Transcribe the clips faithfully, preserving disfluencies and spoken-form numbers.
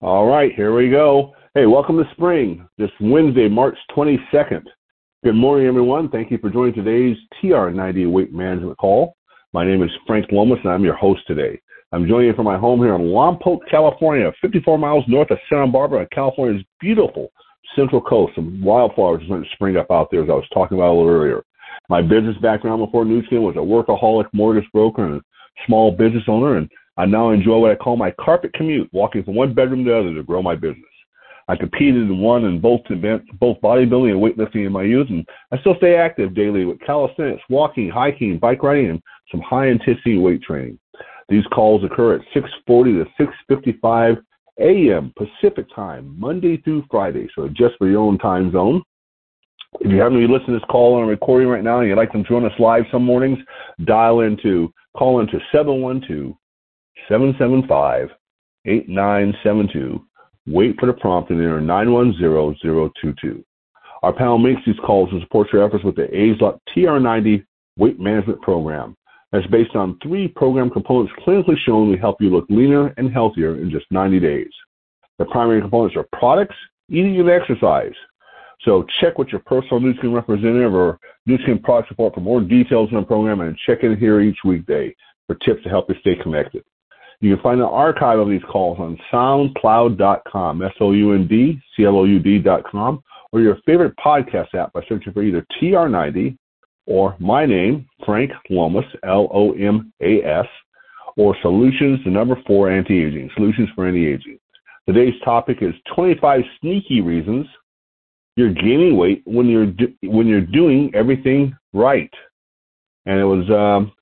All right, here we go. Hey, welcome to spring. This Wednesday, March twenty-second. Good morning, everyone. Thank you for joining today's T R ninety Weight Management Call. My name is Frank Lomas, and I'm your host today. I'm joining you from my home here in Lompoc, California, fifty-four miles north of Santa Barbara, California's beautiful Central Coast. Some wildflowers are starting to spring up out there, as I was talking about a little earlier. My business background before Nu Skin was a workaholic mortgage broker and a small business owner, and I now enjoy what I call my carpet commute, walking from one bedroom to the other to grow my business. I competed in one and both events, both bodybuilding and weightlifting in my youth, and I still stay active daily with calisthenics, walking, hiking, bike riding, and some high-intensity weight training. These calls occur at six forty to six fifty-five a.m. Pacific time, Monday through Friday, so adjust for your own time zone. If you happen to be listening to this call on a recording right now and you'd like to join us live some mornings, dial into, call into seven one two, seven seven five, eight nine seven two. Wait for the prompt and enter nine one zero zero two two. Our panel makes these calls to support your efforts with the A I S L O C T R ninety Weight Management Program. That's based on three program components clinically shown to help you look leaner and healthier in just ninety days. The primary components are products, eating, and exercise. So check with your personal Nu Skin representative or Nu Skin product support for more details on the program, and check in here each weekday for tips to help you stay connected. You can find an archive of these calls on sound cloud dot com, S O U N D C L O U D dot com, or your favorite podcast app by searching for either T R ninety or my name, Frank Lomas, L O M A S, or Solutions, the number four, anti-aging, Solutions for Anti-Aging. Today's topic is twenty-five sneaky reasons you're gaining weight when you're do- when you're doing everything right. And it was um,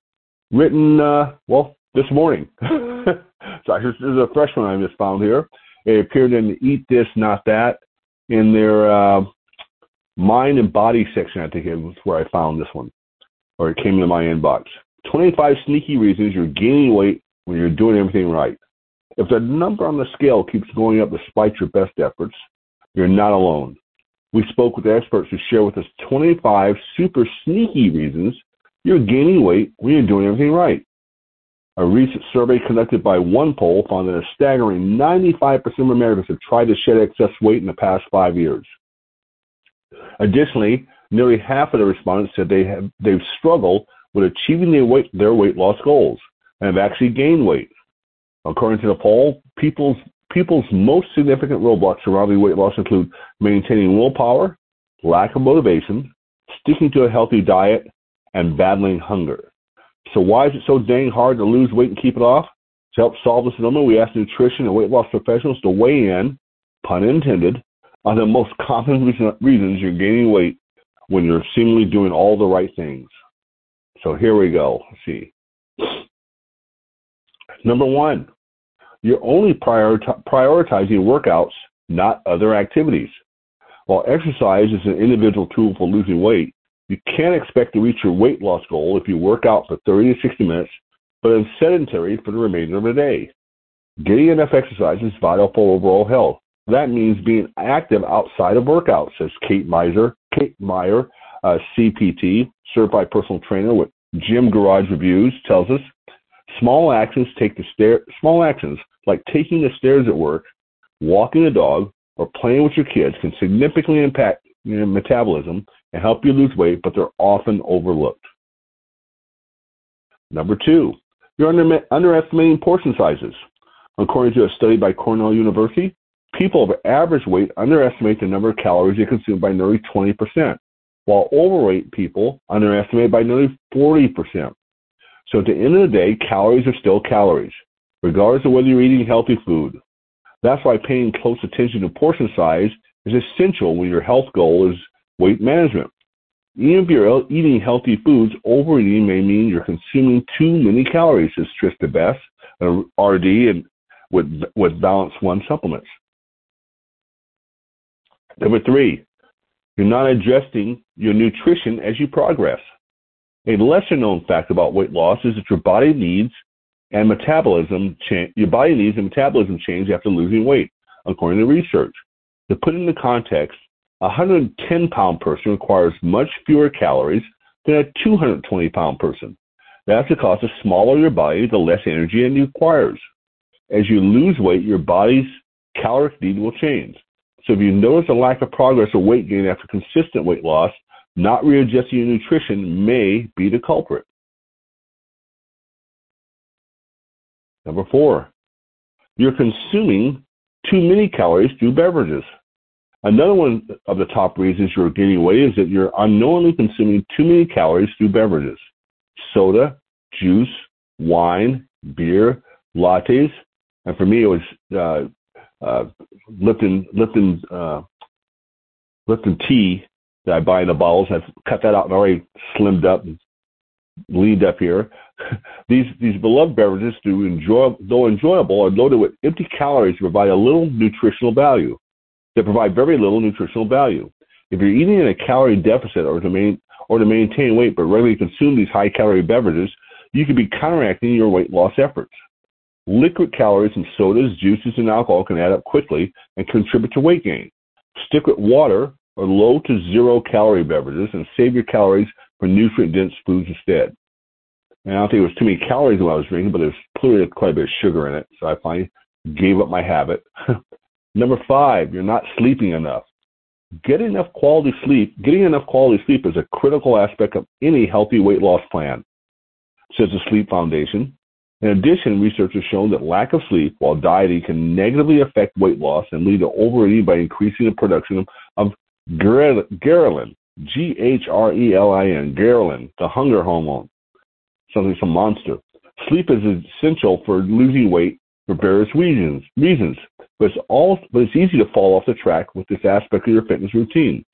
written, uh, well, this morning. So this is a fresh one I just found here. It appeared in Eat This, Not That, in their uh, mind and body section. I think it was where I found this one, or it came into my inbox. twenty-five sneaky reasons you're gaining weight when you're doing everything right. If the number on the scale keeps going up despite your best efforts, you're not alone. We spoke with experts who share with us twenty-five super sneaky reasons you're gaining weight when you're doing everything right. A recent survey conducted by OnePoll found that a staggering ninety-five percent of Americans have tried to shed excess weight in the past five years. Additionally, nearly half of the respondents said they have, they've struggled with achieving their weight, their weight loss goals and have actually gained weight. According to the poll, people's People's most significant roadblocks surrounding weight loss include maintaining willpower, lack of motivation, sticking to a healthy diet, and battling hunger. So why is it so dang hard to lose weight and keep it off? To help solve this dilemma, we asked nutrition and weight loss professionals to weigh in, pun intended, on the most common reasons you're gaining weight when you're seemingly doing all the right things. So here we go. Let's see. Number one. You're only prioritizing workouts, not other activities. While exercise is an individual tool for losing weight, you can't expect to reach your weight loss goal if you work out for thirty to sixty minutes, but are sedentary for the remainder of the day. Getting enough exercise is vital for overall health. That means being active outside of workouts, says Kate Miser, Kate Meyer, uh, C P T, certified personal trainer with Gym Garage Reviews, tells us. Small actions take the stair- small actions like taking the stairs at work, walking the dog, or playing with your kids can significantly impact your metabolism and help you lose weight, but they're often overlooked. Number two, you're under- underestimating portion sizes. According to a study by Cornell University, people of average weight underestimate the number of calories they consume by nearly twenty percent, while overweight people underestimate by nearly forty percent. So at the end of the day, calories are still calories, regardless of whether you're eating healthy food. That's why paying close attention to portion size is essential when your health goal is weight management. Even if you're eating healthy foods, overeating may mean you're consuming too many calories, says Trista Best, R D, and with, with Balance One supplements. Number three, you're not adjusting your nutrition as you progress. A lesser-known fact about weight loss is that your body needs and metabolism cha- your body needs and metabolism change after losing weight, according to research. To put it into context, a one hundred ten pound person requires much fewer calories than a two hundred twenty pound person. That's because the smaller your body, the less energy it requires. As you lose weight, your body's caloric need will change. So if you notice a lack of progress or weight gain after consistent weight loss, not readjusting your nutrition may be the culprit. Number four, you're consuming too many calories through beverages. Another one of the top reasons you're gaining weight is that you're unknowingly consuming too many calories through beverages. Soda, juice, wine, beer, lattes, and for me it was uh, uh, Lipton, Lipton, uh, Lipton tea that I buy in the bottles. I've cut that out and already slimmed up and leaned up here. These these beloved beverages, though enjoyable, though enjoyable, are loaded with empty calories to provide a little nutritional value. They provide very little nutritional value. If you're eating in a calorie deficit or to, main, or to maintain weight but regularly consume these high-calorie beverages, you could be counteracting your weight loss efforts. Liquid calories from sodas, juices, and alcohol can add up quickly and contribute to weight gain. Stick with water or low to zero-calorie beverages and save your calories for nutrient-dense foods instead. And I don't think it was too many calories when I was drinking, but there's clearly quite a bit of sugar in it, so I finally gave up my habit. Number five, you're not sleeping enough. Getting enough quality sleep, getting enough quality sleep is a critical aspect of any healthy weight loss plan, says the Sleep Foundation. In addition, research has shown that lack of sleep while dieting can negatively affect weight loss and lead to overeating by increasing the production of ghrelin, G H R E L I N, ghrelin, the hunger hormone. Something some monster. Sleep is essential for losing weight for various reasons. Reasons, but it's all but it's easy to fall off the track with this aspect of your fitness routine.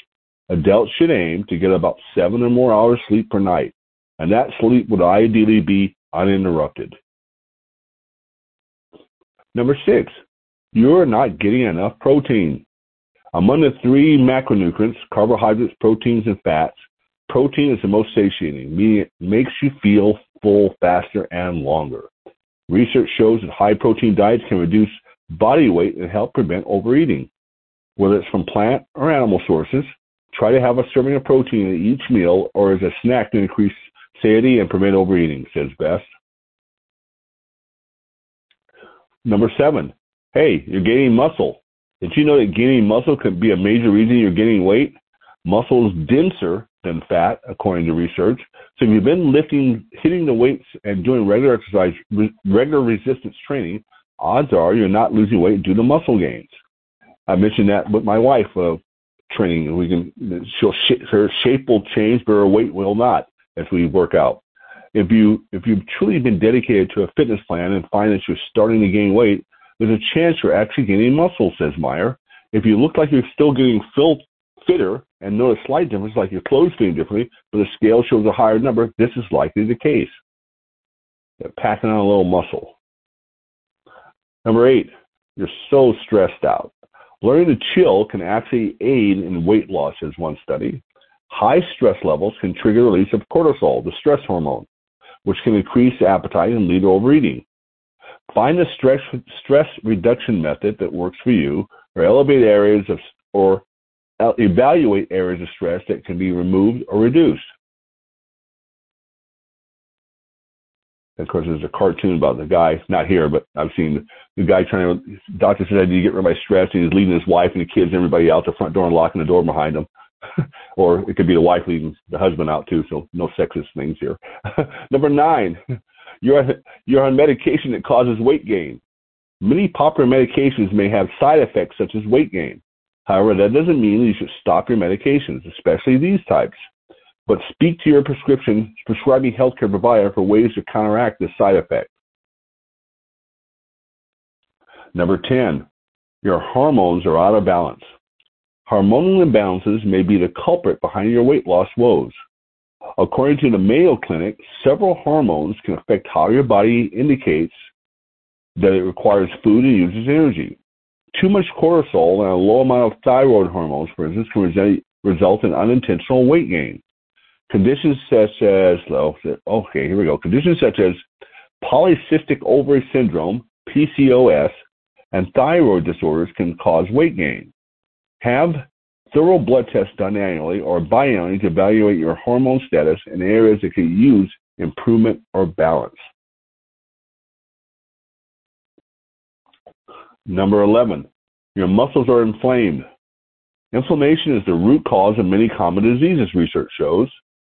Adults should aim to get about seven or more hours sleep per night, and that sleep would ideally be uninterrupted. Number six, you're not getting enough protein. Among the three macronutrients, carbohydrates, proteins, and fats, protein is the most satiating, meaning it makes you feel full faster and longer. Research shows that high-protein diets can reduce body weight and help prevent overeating. Whether it's from plant or animal sources, try to have a serving of protein in each meal or as a snack to increase satiety and prevent overeating, says Best. Number seven, hey, you're gaining muscle. Did you know that gaining muscle could be a major reason you're gaining weight? Muscle is denser than fat, according to research. So if you've been lifting, hitting the weights, and doing regular exercise, re- regular resistance training, odds are you're not losing weight due to muscle gains. I mentioned that with my wife uh, training. We can, she'll sh- her shape will change, but her weight will not as we work out. If you if you've truly been dedicated to a fitness plan and find that you're starting to gain weight, there's a chance you're actually gaining muscle, says Meyer. If you look like you're still getting filled, fitter and notice a slight difference, like your clothes fitting differently, but the scale shows a higher number, this is likely the case. They're packing on a little muscle. Number eight, you're so stressed out. Learning to chill can actually aid in weight loss, as one study. High stress levels can trigger release of cortisol, the stress hormone, which can increase appetite and lead to overeating. Find a stress, stress reduction method that works for you, or elevate areas of or evaluate areas of stress that can be removed or reduced. Of course, there's a cartoon about the guy, not here, but I've seen the guy trying to, the doctor said, I need to get rid of my stress, and he's leading his wife and the kids and everybody out the front door and locking the door behind them. Or it could be the wife leading the husband out too, so no sexist things here. Number nine, you're, you're on medication that causes weight gain. Many popular medications may have side effects such as weight gain. However, that doesn't mean you should stop your medications, especially these types. But speak to your prescription prescribing healthcare provider for ways to counteract this side effect. Number ten, your hormones are out of balance. Hormonal imbalances may be the culprit behind your weight loss woes. According to the Mayo Clinic, several hormones can affect how your body indicates that it requires food and uses energy. Too much cortisol and a low amount of thyroid hormones, for instance, can result, result in unintentional weight gain. Conditions such as, oh, okay, here we go. Conditions such as polycystic ovary syndrome, P C O S, and thyroid disorders can cause weight gain. Have thorough blood tests done annually or biannually to evaluate your hormone status in areas that could use improvement or balance. Number eleven, Your muscles are inflamed. Inflammation is the root cause of many common diseases, research shows.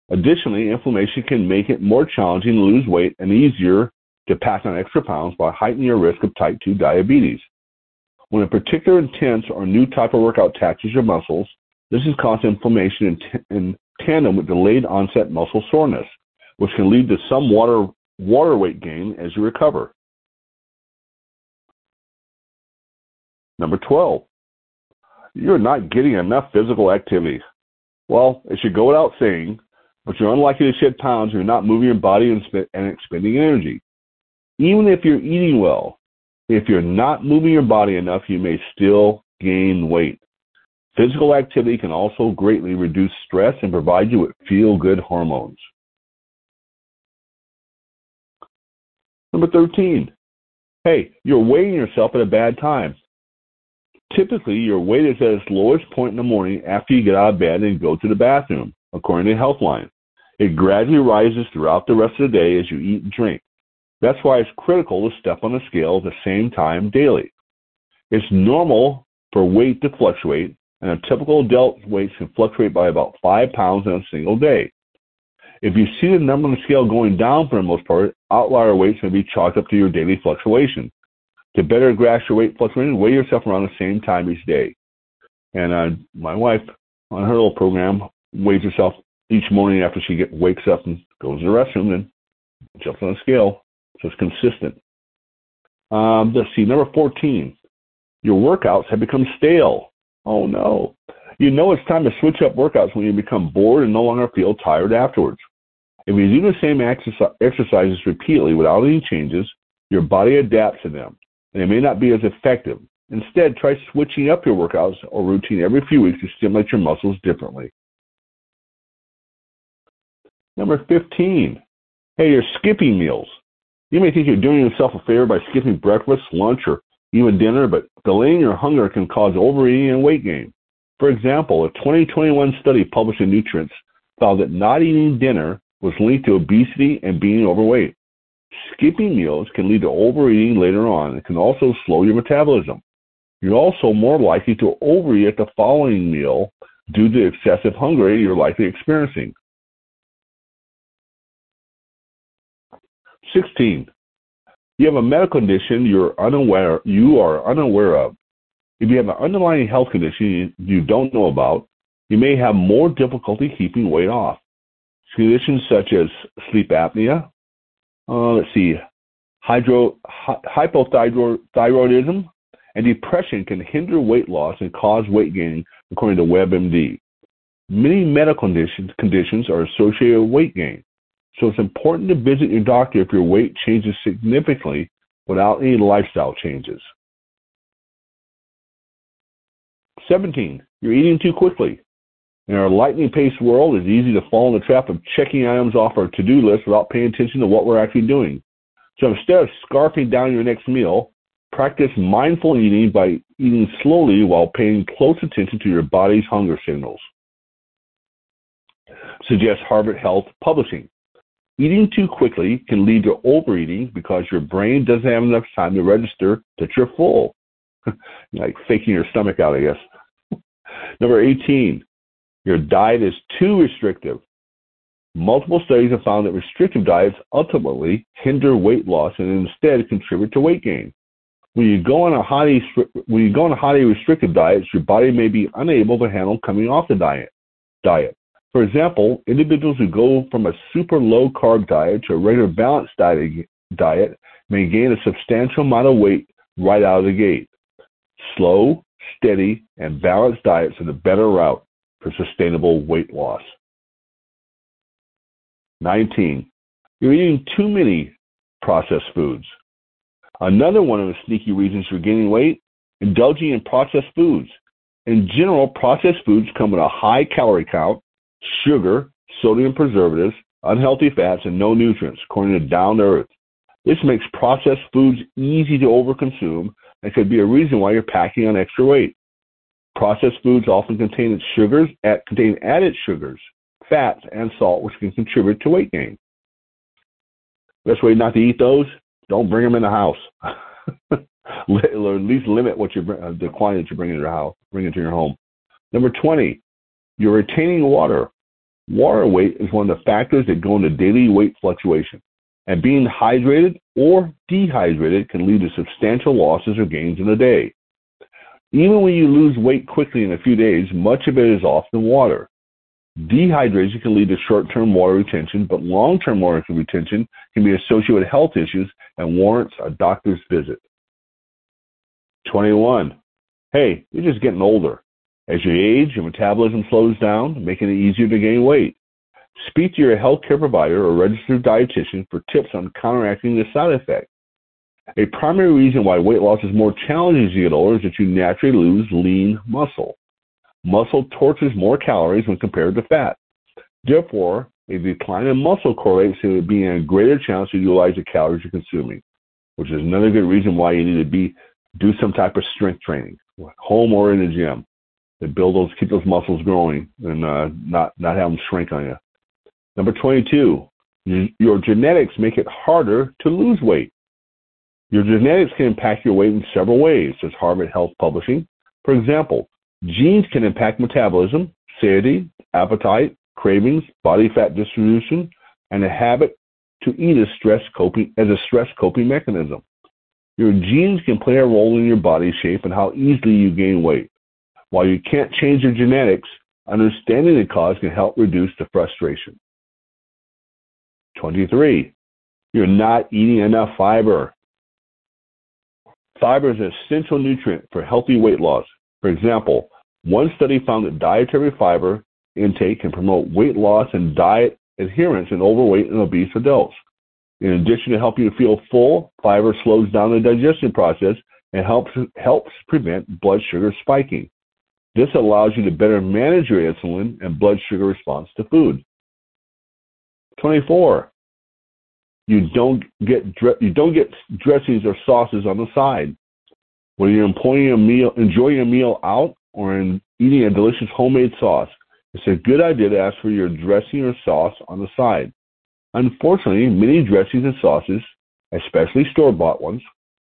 Additionally, inflammation can make it more challenging to lose weight and easier to pack on extra pounds by heightening your risk of type two diabetes. When a particular intense or new type of workout taxes your muscles, this can cause inflammation in, t- in tandem with delayed onset muscle soreness, which can lead to some water, water weight gain as you recover. Number twelve, you're not getting enough physical activity. Well, it should go without saying, but you're unlikely to shed pounds if you're not moving your body and, sp- and expending energy. Even if you're eating well, if you're not moving your body enough, you may still gain weight. Physical activity can also greatly reduce stress and provide you with feel-good hormones. Number thirteen, hey, you're weighing yourself at a bad time. Typically, your weight is at its lowest point in the morning after you get out of bed and go to the bathroom, according to Healthline. It gradually rises throughout the rest of the day as you eat and drink. That's why it's critical to step on the scale at the same time daily. It's normal for weight to fluctuate, and a typical adult weight can fluctuate by about five pounds in a single day. If you see the number on the scale going down for the most part, outlier weights may be chalked up to your daily fluctuation. To better grasp your weight fluctuation, weigh yourself around the same time each day. And uh, my wife, on her little program, weighs herself each morning after she get, wakes up and goes to the restroom and jumps on the scale. So it's consistent. Um, let's see, number fourteen. Your workouts have become stale. Oh, no. You know it's time to switch up workouts when you become bored and no longer feel tired afterwards. If you do the same exercises repeatedly without any changes, your body adapts to them, and it may not be as effective. Instead, try switching up your workouts or routine every few weeks to stimulate your muscles differently. Number fifteen, hey, you're skipping meals. You may think you're doing yourself a favor by skipping breakfast, lunch, or even dinner, but delaying your hunger can cause overeating and weight gain. For example, a twenty twenty-one study published in Nutrients found that not eating dinner was linked to obesity and being overweight. Skipping meals can lead to overeating later on and can also slow your metabolism. You're also more likely to overeat at the following meal due to excessive hunger you're likely experiencing. sixteen. You have a medical condition you're unaware, you are unaware of. If you have an underlying health condition you don't know about, you may have more difficulty keeping weight off. Conditions such as sleep apnea, Uh, let's see, Hydro, hy- hypothyroidism and depression can hinder weight loss and cause weight gain, according to WebMD. Many medical conditions, conditions are associated with weight gain, so it's important to visit your doctor if your weight changes significantly without any lifestyle changes. seventeen. You're eating too quickly. In our lightning-paced world, it's easy to fall in the trap of checking items off our to-do list without paying attention to what we're actually doing. So instead of scarfing down your next meal, practice mindful eating by eating slowly while paying close attention to your body's hunger signals. Suggests Harvard Health Publishing. Eating too quickly can lead to overeating because your brain doesn't have enough time to register that you're full. Like faking your stomach out, I guess. Number eighteen. Your diet is too restrictive. Multiple studies have found that restrictive diets ultimately hinder weight loss and instead contribute to weight gain. When you go on a highly, when you go on a highly restrictive diet, your body may be unable to handle coming off the diet. diet. For example, individuals who go from a super low-carb diet to a regular balanced diet, diet may gain a substantial amount of weight right out of the gate. Slow, steady, and balanced diets are the better route for sustainable weight loss. nineteen. You're eating too many processed foods. Another one of the sneaky reasons for gaining weight, indulging in processed foods. In general, processed foods come with a high calorie count, sugar, sodium preservatives, unhealthy fats, and no nutrients, according to Down to Earth. This makes processed foods easy to overconsume and could be a reason why you're packing on extra weight. Processed foods often contain sugars, contain added sugars, fats, and salt, which can contribute to weight gain. Best way not to eat those, don't bring them in the house. or at least limit what you bring, uh, the quantity that you bring into your house, bring into your home. Number twenty, you're retaining water. Water weight is one of the factors that go into daily weight fluctuation, and being hydrated or dehydrated can lead to substantial losses or gains in a day. Even when you lose weight quickly in a few days, much of it is often water. Dehydration can lead to short-term water retention, but long-term water retention can be associated with health issues and warrants a doctor's visit. twenty-one. Hey, you're just getting older. As you age, your metabolism slows down, making it easier to gain weight. Speak to your healthcare provider or registered dietitian for tips on counteracting this side effect. A primary reason why weight loss is more challenging as you get older is that you naturally lose lean muscle. Muscle torches more calories when compared to fat. Therefore, a decline in muscle correlates to being a greater chance to utilize the calories you're consuming, which is another good reason why you need to be do some type of strength training, home or in the gym, to build those, keep those muscles growing and uh, not not have them shrink on you. Number twenty-two, your genetics make it harder to lose weight. Your genetics can impact your weight in several ways, says Harvard Health Publishing. For example, genes can impact metabolism, satiety, appetite, cravings, body fat distribution, and a habit to eat as stress coping, as a stress coping mechanism. Your genes can play a role in your body shape and how easily you gain weight. While you can't change your genetics, understanding the cause can help reduce the frustration. twenty-three. You're not eating enough fiber. Fiber is an essential nutrient for healthy weight loss. For example, one study found that dietary fiber intake can promote weight loss and diet adherence in overweight and obese adults. In addition to helping you feel full, fiber slows down the digestion process and helps helps prevent blood sugar spiking. This allows you to better manage your insulin and blood sugar response to food. twenty-four. You don't get you don't get dressings or sauces on the side. Whether you're employing a meal, enjoying a meal out or in eating a delicious homemade sauce, it's a good idea to ask for your dressing or sauce on the side. Unfortunately, many dressings and sauces, especially store-bought ones,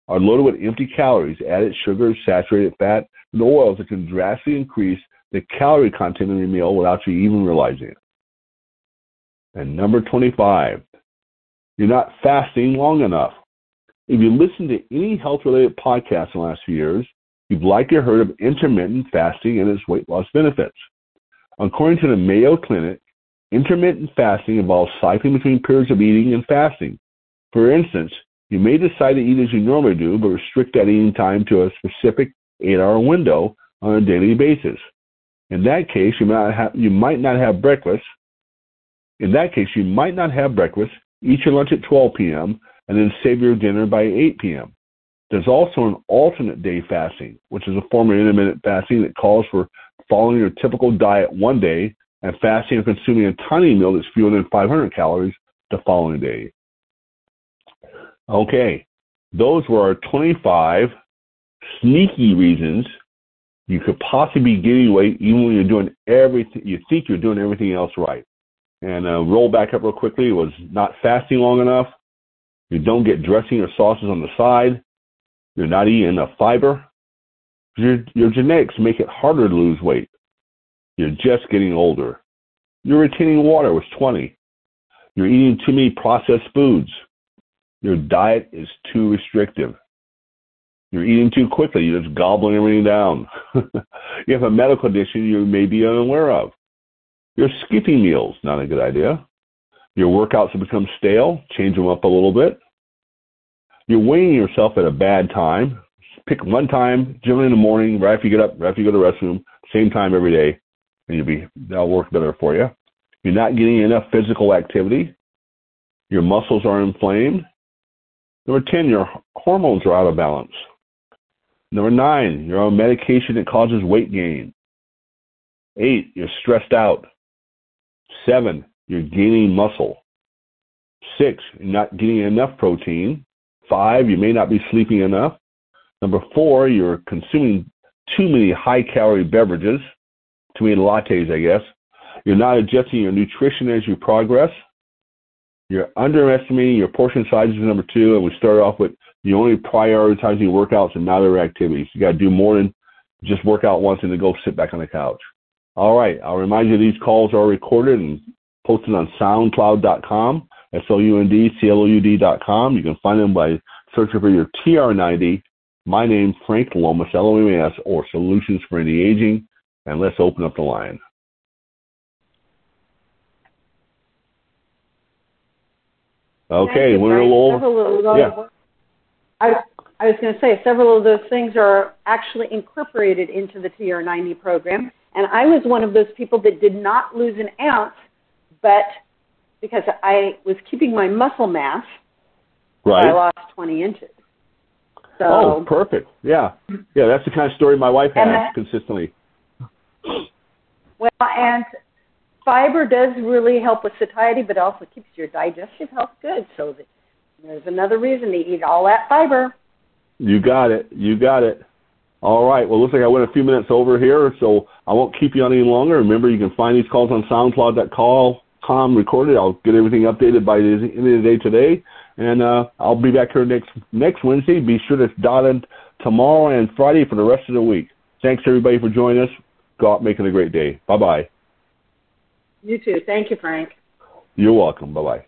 are loaded with empty calories, added sugar, saturated fat, and oils that can drastically increase the calorie content in your meal without you even realizing it. And number twenty-five, you're not fasting long enough. If you listen to any health-related podcasts in the last few years, you've likely heard of intermittent fasting and its weight loss benefits. According to the Mayo Clinic, intermittent fasting involves cycling between periods of eating and fasting. For instance, you may decide to eat as you normally do, but restrict that eating time to a specific eight-hour window on a daily basis. In that case, you might have, you might not have breakfast. In that case, you might not have breakfast, eat your lunch at twelve p.m., and then save your dinner by eight p.m. There's also an alternate day fasting, which is a form of intermittent fasting that calls for following your typical diet one day and fasting and consuming a tiny meal that's fewer than five hundred calories the following day. Okay, those were our twenty-five sneaky reasons you could possibly be gaining weight even when you're doing everything, you think you're doing everything else right. And uh, roll back up real quickly, it was not fasting long enough. You don't get dressing or sauces on the side. You're not eating enough fiber. Your, your genetics make it harder to lose weight. You're just getting older. You're retaining water was twenty. You're eating too many processed foods. Your diet is too restrictive. You're eating too quickly. You're just gobbling everything down. You have a medical condition you may be unaware of. You're skipping meals. Not a good idea. Your workouts have become stale. Change them up a little bit. You're weighing yourself at a bad time. Pick one time, generally in the morning, right after you get up, right after you go to the restroom, same time every day, and you'll be that'll work better for you. You're not getting enough physical activity. Your muscles are inflamed. Number ten, your hormones are out of balance. Number nine, you're on medication that causes weight gain. Eight, you're stressed out. Seven, you're gaining muscle. Six, you're not getting enough protein. Five, you may not be sleeping enough. Number four, you're consuming too many high-calorie beverages, too many lattes, I guess. You're not adjusting your nutrition as you progress. You're underestimating your portion sizes, number two, and we started off with You're only prioritizing workouts and not other activities. You got to do more than just work out once and then go sit back on the couch. All right. I'll remind you these calls are recorded and posted on SoundCloud dot com, S O U N D C L O U D dot com. You can find them by searching for your T R ninety. My name, Frank Lomas, L O M A S, or Solutions for Anti-Aging. And let's open up the line. Okay, we're a little. Yeah. I, I was going to say several of those things are actually incorporated into the T R ninety program, and I was one of those people that did not lose an ounce, but because I was keeping my muscle mass, right. I lost twenty inches. So, oh, perfect. Yeah. Yeah, that's the kind of story my wife has that, consistently. Well, and fiber does really help with satiety, but also keeps your digestive health good. So that there's another reason to eat all that fiber. You got it. You got it. All right. Well, it looks like I went a few minutes over here, so I won't keep you on any longer. Remember, you can find these calls on SoundCloud dot com recorded. I'll get everything updated by the end of the day today. And uh, I'll be back here next next Wednesday. Be sure to dial in tomorrow and Friday for the rest of the week. Thanks, everybody, for joining us. Go out making a great day. Bye-bye. You too. Thank you, Frank. You're welcome. Bye-bye.